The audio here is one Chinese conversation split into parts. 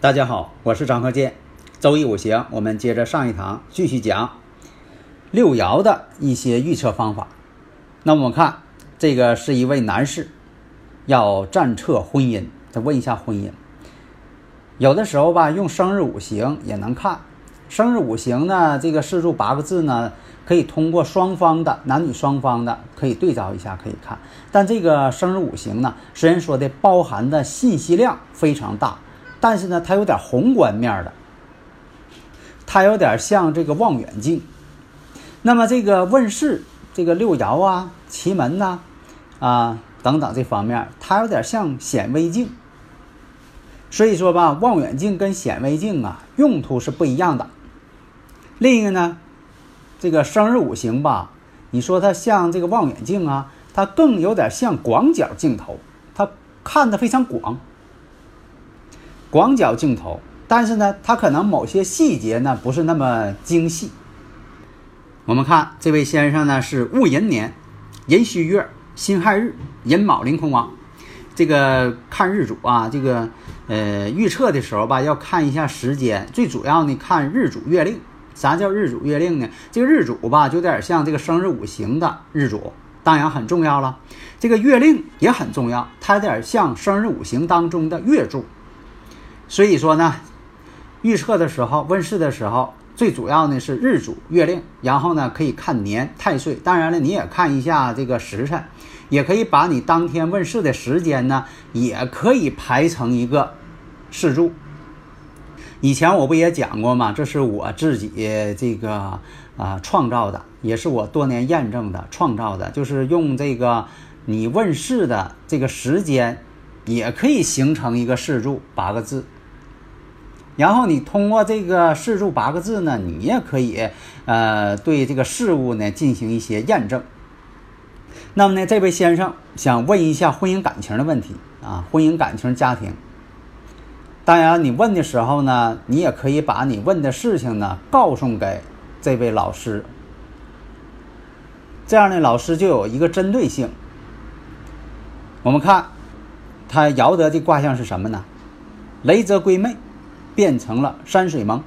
大家好，我是张鹤健。周易五行，我们接着上一堂继续讲六爻的一些预测方法。那我们看这个是一位男士要战彻婚姻，他问一下婚姻。有的时候吧，用生日五行也能看。生日五行呢，这个四柱八个字呢，可以通过双方的男女双方的可以对照一下，可以看。但这个生日五行呢，虽然说的包含的信息量非常大，但是呢，它有点宏观面的，它有点像这个望远镜。那么这个问世，这个六爻啊、奇门呐、啊等等这方面，它有点像显微镜。所以说吧，望远镜跟显微镜啊用途是不一样的。另一个呢，这个生日五行吧，你说它像这个望远镜啊，它更有点像广角镜头，它看得非常广。广角镜头，但是呢，它可能某些细节呢不是那么精细。我们看这位先生呢是戊寅年、寅戌月、辛亥日、寅卯临空亡。这个看日主啊，这个预测的时候吧，要看一下时间，最主要呢看日主月令。啥叫日主月令呢？这个日主吧，就有点像这个生日五行的日主，当然很重要了。这个月令也很重要，它有点像生日五行当中的月柱。所以说呢，预测的时候、问世的时候，最主要呢是日主月令，然后呢可以看年太岁，当然了你也看一下这个时辰，也可以把你当天问世的时间呢也可以排成一个四柱。以前我不也讲过吗？这是我自己这个创造的，也是我多年验证的创造的，就是用这个你问世的这个时间也可以形成一个四柱八个字，然后你通过这个四柱八个字呢，你也可以对这个事物呢进行一些验证。那么呢，这位先生想问一下婚姻感情的问题啊，婚姻感情家庭。当然你问的时候呢，你也可以把你问的事情呢告诉给这位老师，这样呢老师就有一个针对性。我们看他爻得的卦象是什么呢？雷泽归妹，变成了山水盟。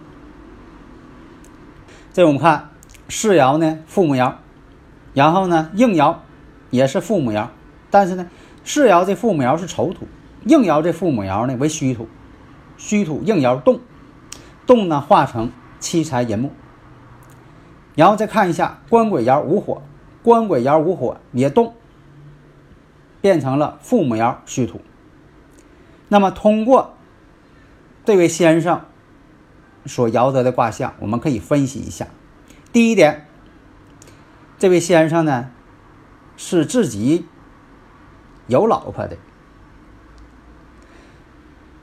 这我们看世爻呢父母爻，然后呢应爻也是父母爻，但是呢世爻这父母爻是丑土，应爻这父母爻呢为戌土，戌土应爻动，动呢化成七财寅木。然后再看一下官鬼爻无火，官鬼爻无火也动，变成了父母爻戌土。那么通过这位先生所爻得的卦象，我们可以分析一下。第一点，这位先生呢是自己有老婆的。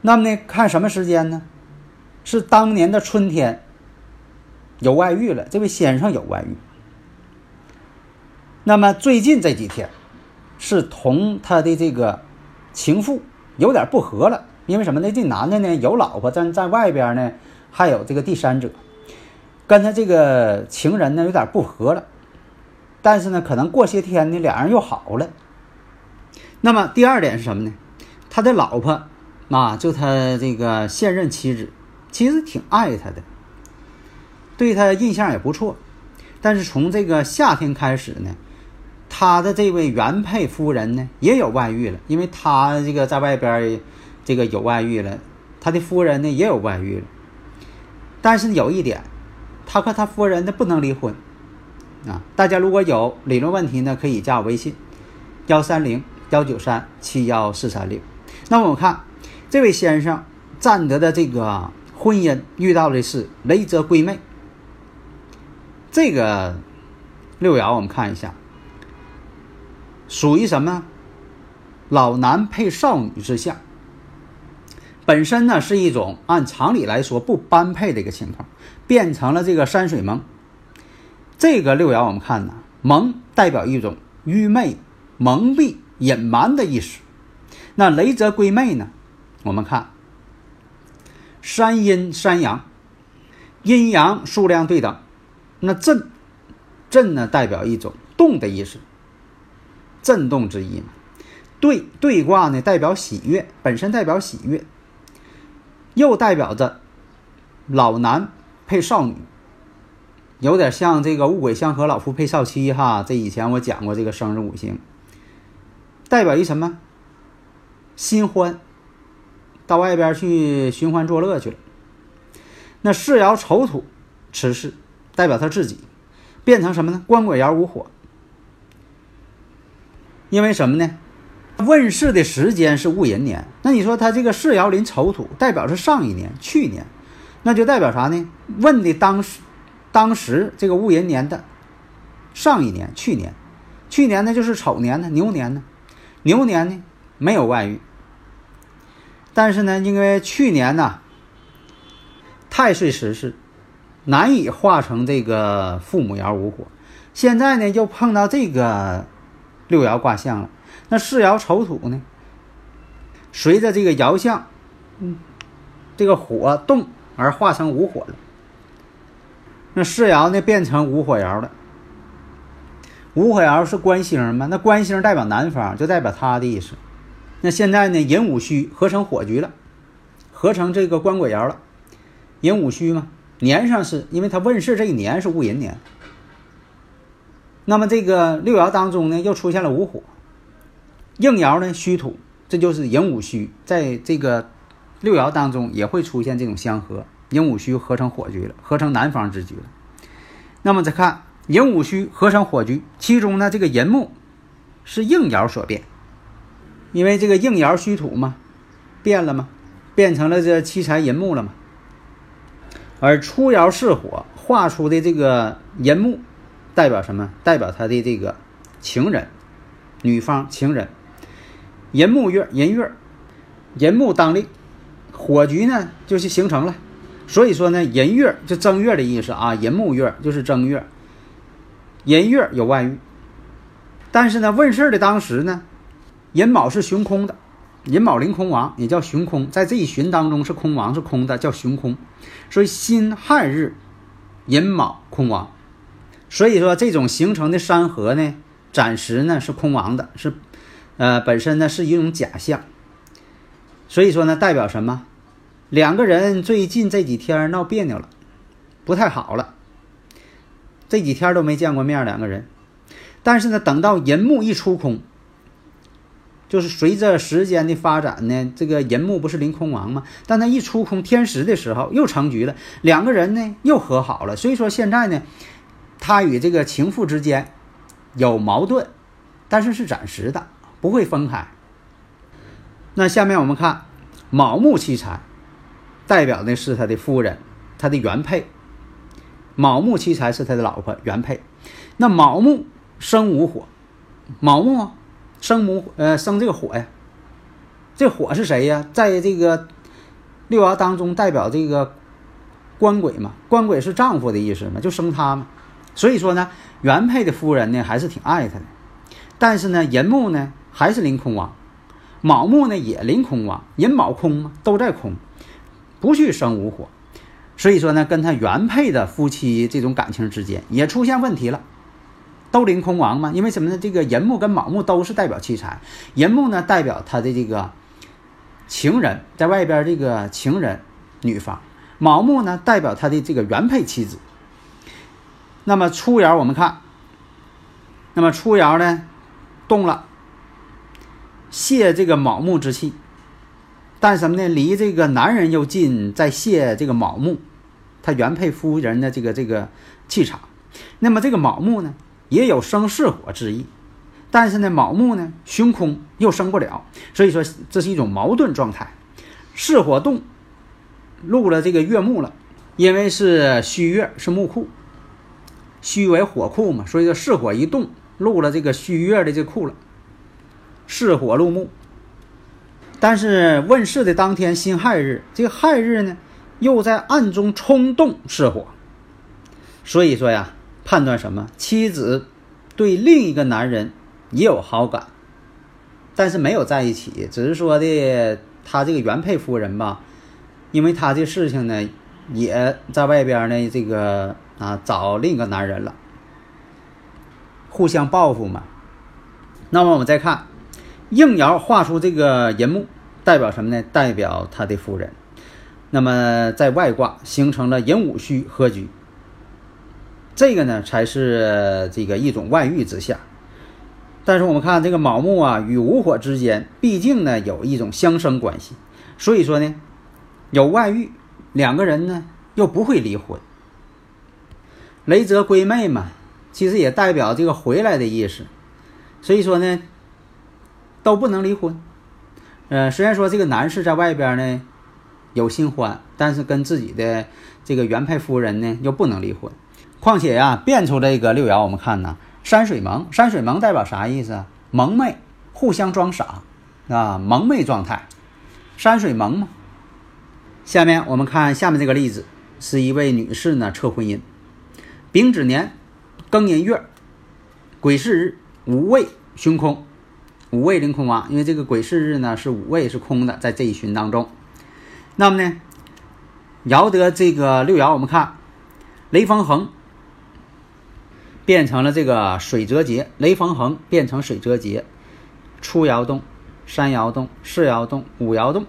那么呢看什么时间呢？是当年的春天有外遇了，这位先生有外遇。那么最近这几天是同他的这个情妇有点不和了，因为什么呢？这男的呢有老婆，但在外边呢还有这个第三者，跟他这个情人呢有点不和了，但是呢可能过些天呢两人又好了。那么第二点是什么呢？他的老婆就他这个现任妻子，其实挺爱他的，对他印象也不错，但是从这个夏天开始呢，他的这位原配夫人呢也有外遇了，因为他这个在外边这个有外遇了，他的夫人呢也有外遇了。但是有一点，他和他夫人呢不能离婚大家如果有理论问题呢，可以加我微信13019371436。那我们看这位先生占得的这个婚姻遇到的是雷泽归妹，这个六爻我们看一下，属于什么呢？老男配少女之下，本身呢是一种按常理来说不般配的一个情况，变成了这个山水蒙。这个六爻我们看呢，蒙代表一种愚昧、蒙蔽、隐瞒的意思。那雷泽归妹呢，我们看山阴山阳，阴阳数量对等。那震呢代表一种动的意思，震动之意。对卦呢代表喜悦，本身代表喜悦，又代表着老男配少女，有点像这个戊癸相合，老夫配少妻哈。这以前我讲过这个生日五行，代表于什么？新欢，到外边去寻欢作乐去了。那世爻丑土持世，代表他自己，变成什么呢？官鬼爻午火。因为什么呢？问世的时间是戊寅年，那你说他这个世爻临丑土，代表是上一年去年，那就代表啥呢？问的当时这个戊寅年的上一年去年呢就是丑年呢，牛年呢没有外遇，但是呢因为去年呢太岁食事，难以化成这个父母爻午火，现在呢又碰到这个六爻卦象了。那世爻丑土呢，随着这个爻象这个火动而化成午火了。那世爻呢变成午火爻了。午火爻是官星嘛，那官星代表南方，就代表他的意思。那现在呢寅午戌合成火局了，合成这个官鬼爻了。寅午戌嘛，年上是因为他问世这一年是戊寅年，那么这个六爻当中呢又出现了午火。应爻呢戌土，这就是寅午戌，在这个六爻当中也会出现这种相合，寅午戌合成火局了，合成南方之局了。那么再看寅午戌合成火局，其中呢这个寅木是应爻所变，因为这个应爻戌土嘛变了嘛，变成了这七财寅木了嘛。而初爻是火画出的这个寅木代表什么？代表他的这个情人，女方情人。寅木月，寅木当令，火局呢就是形成了。所以说呢寅月就正月的意思啊，寅木月就是正月，寅月有外遇。但是呢问世的当时呢寅卯是旬空的，寅卯临空亡也叫旬空，在这一旬当中是空亡，是空的叫旬空，所以辛亥日寅卯空亡。所以说这种形成的山河呢暂时呢是空亡的，是本身呢是一种假象。所以说呢代表什么？两个人最近这几天闹别扭了，不太好了，这几天都没见过面两个人。但是呢等到寅木一出空，就是随着时间的发展呢，这个寅木不是临空亡吗？但他一出空天时的时候又成局了，两个人呢又和好了。所以说现在呢他与这个情妇之间有矛盾，但是是暂时的，不会分开。那下面我们看卯木七财，代表的是他的夫人，他的原配。卯木七财是他的老婆原配。那卯木生午火，卯木生这个火呀，这火是谁呀？在这个六爻当中代表这个官鬼嘛，官鬼是丈夫的意思嘛，就生他嘛。所以说呢原配的夫人呢还是挺爱他的，但是呢寅木呢还是临空亡，卯木呢也临空亡，寅卯空嘛，都在空，不去生午火。所以说呢跟他原配的夫妻这种感情之间也出现问题了，都临空亡嘛。因为什么呢？这个寅木跟卯木都是代表七财，寅木呢代表他的这个情人，在外边这个情人女方，卯木呢代表他的这个原配妻子。那么初爻我们看，那么初爻呢动了，泄这个卯木之气，但什么呢？离这个男人又近，在泄这个卯木，他原配夫人的这个气场。那么这个卯木呢也有生巳火之意，但是呢卯木呢旬空又生不了，所以说这是一种矛盾状态。巳火动入了这个月木了，因为是戌月是木库，戌为火库嘛，所以说巳火一动入了这个戌月的这库了，巳火入木。但是问世的当天辛亥日，这个亥日呢又在暗中冲动巳火，所以说呀，判断什么？妻子对另一个男人也有好感，但是没有在一起，只是说的他这个原配夫人吧，因为他这事情呢也在外边呢这个找另一个男人了，互相报复嘛。那么我们再看应爻画出这个寅木，代表什么呢？代表他的夫人。那么在外卦形成了寅午戌合局，这个呢才是这个一种外遇之下。但是我们看这个卯木与午火之间毕竟呢有一种相生关系，所以说呢有外遇，两个人呢又不会离婚。雷泽归妹嘛，其实也代表这个回来的意思，所以说呢都不能离婚。虽然说这个男士在外边呢有新欢，但是跟自己的这个原配夫人呢又不能离婚。况且变出这个六爻，我们看呢山水蒙，山水蒙代表啥意思啊？蒙昧，互相装傻蒙昧状态，山水蒙嘛。下面我们看下面这个例子，是一位女士呢测婚姻，丙子年庚寅月癸巳日，午未旬空，午未临空因为这个癸巳日呢是午未是空的，在这一旬当中。那么呢爻得这个六爻，我们看雷锋横变成了这个水泽节，雷锋横变成水泽节，初爻动，三爻动，四爻动，五爻动。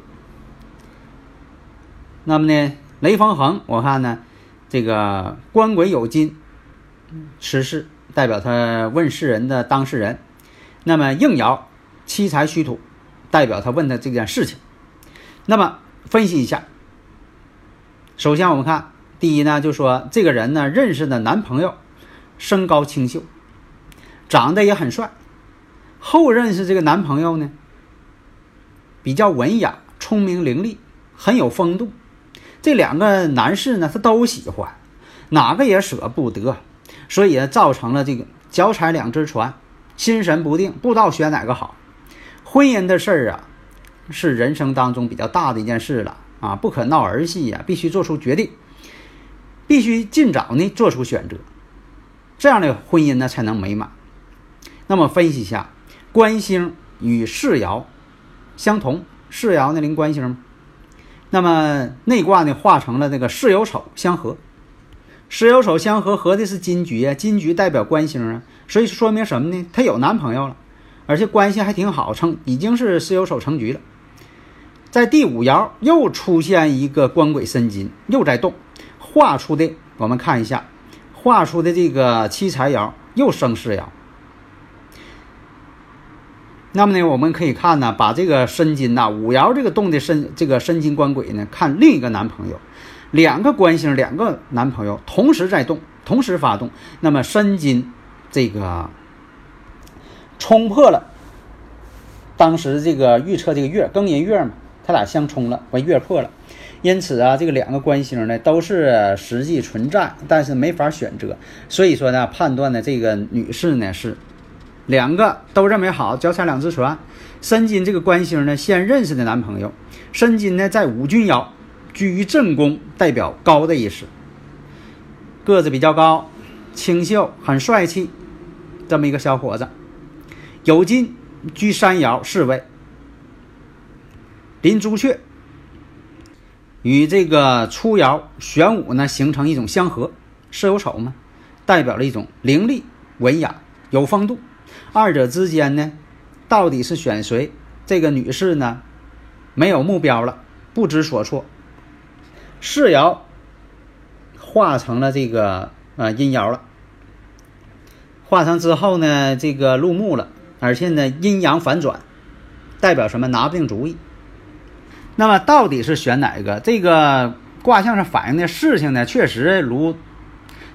那么呢雷锋横我看呢这个官鬼有金持世，代表他问世人的当事人。那么应爻七财虚土，代表他问的这件事情。那么分析一下，首先我们看第一呢，就说这个人呢认识的男朋友身高清秀，长得也很帅。后认识这个男朋友呢比较文雅，聪明伶俐，很有风度。这两个男士呢他都喜欢，哪个也舍不得，所以造成了这个脚踩两只船，心神不定，不知道选哪个好。婚姻的事儿是人生当中比较大的一件事了不可闹儿戏必须做出决定，必须尽早呢做出选择，这样的婚姻呢才能美满。那么分析一下，官星与世爻相同，世爻呢临官星，那么内卦呢化成了这个世有丑相合，世有丑相合合的是金局金局代表官星所以说明什么呢？她有男朋友了，而且关系还挺好，已经是世有丑成局了。在第五爻又出现一个官鬼申金，又在动，画出的我们看一下，画出的这个七财爻又生世爻。那么呢我们可以看呢，把这个申金五爻这个动的这个申金官鬼呢看另一个男朋友，两个官星两个男朋友同时在动，同时发动。那么申金这个冲破了当时这个预测这个月庚寅月嘛，他俩相冲了，把月破了。因此这个两个官星呢都是实际存在，但是没法选择。所以说呢判断的这个女士呢是两个都认为好，脚踩两只船。申金这个官星呢先认识的男朋友，申金呢在五军爻居于正宫，代表高的意思，个子比较高，清秀，很帅气，这么一个小伙子。有金居三爻四位，临朱雀，与这个初爻玄武呢形成一种相合，世有丑嘛，代表了一种伶俐、文雅、有风度。二者之间呢，到底是选谁？这个女士呢，没有目标了，不知所措。世爻化成了这个阴爻了，化成之后呢，这个入木了。而且呢阴阳反转，代表什么？拿不定主意。那么到底是选哪个？这个卦象上反映的事情呢确实如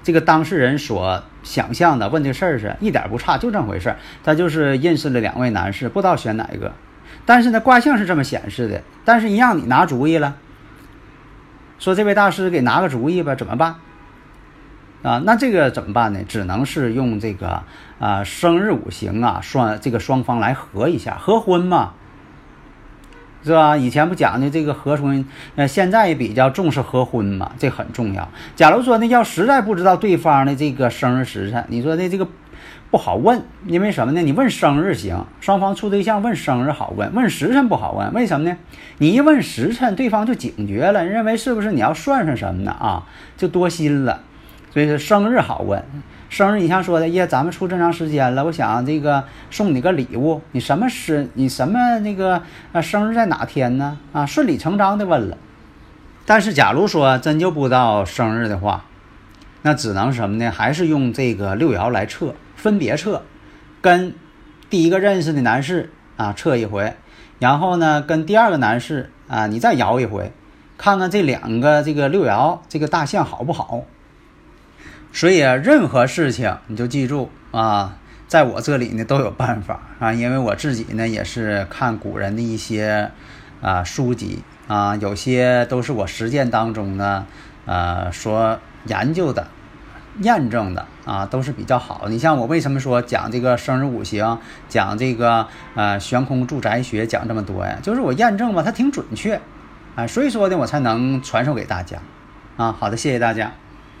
这个当事人所想象的，问这事儿是一点不差，就这回事。他就是认识了两位男士，不知道选哪个，但是呢卦象是这么显示的，但是一让你拿主意了，说这位大师给拿个主意吧，怎么办？那这个怎么办呢？只能是用这个生日五行双方来合一下，合婚嘛，是吧？以前不讲的这个合婚，现在也比较重视合婚嘛，这很重要。假如说呢，要实在不知道对方的这个生日时辰，你说的这个不好问，因为什么呢？你问生日行，双方处对象问生日好问，问时辰不好问，为什么呢？你一问时辰，对方就警觉了，认为是不是你要算算什么呢？就多心了。所以说生日好问，生日你像说的呀，咱们处这么长时间了，我想这个送你个礼物，你什么那个生日在哪天呢？顺理成章的问了。但是假如说真就不知道生日的话，那只能什么呢？还是用这个六爻来测，分别测，跟第一个认识的男士测一回，然后呢跟第二个男士你再摇一回，看看这两个这个六爻这个大象好不好。所以任何事情你就记住在我这里呢都有办法因为我自己呢也是看古人的一些书籍有些都是我实践当中呢所研究的、验证的都是比较好。你像我为什么说讲这个生日五行，讲这个悬空住宅学讲这么多呀？就是我验证吧，它挺准确所以说呢我才能传授给大家好的，谢谢大家。